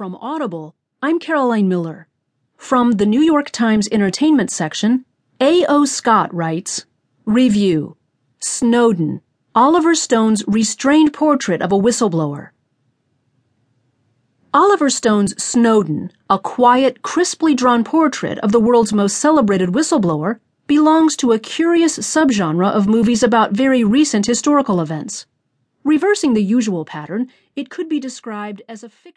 From Audible, I'm Caroline Miller. From the New York Times Entertainment section, A.O. Scott writes, Review, Snowden, Oliver Stone's restrained portrait of a whistleblower. Oliver Stone's Snowden, a quiet, crisply drawn portrait of the world's most celebrated whistleblower, belongs to a curious subgenre of movies about very recent historical events. Reversing the usual pattern, it could be described as a fiction.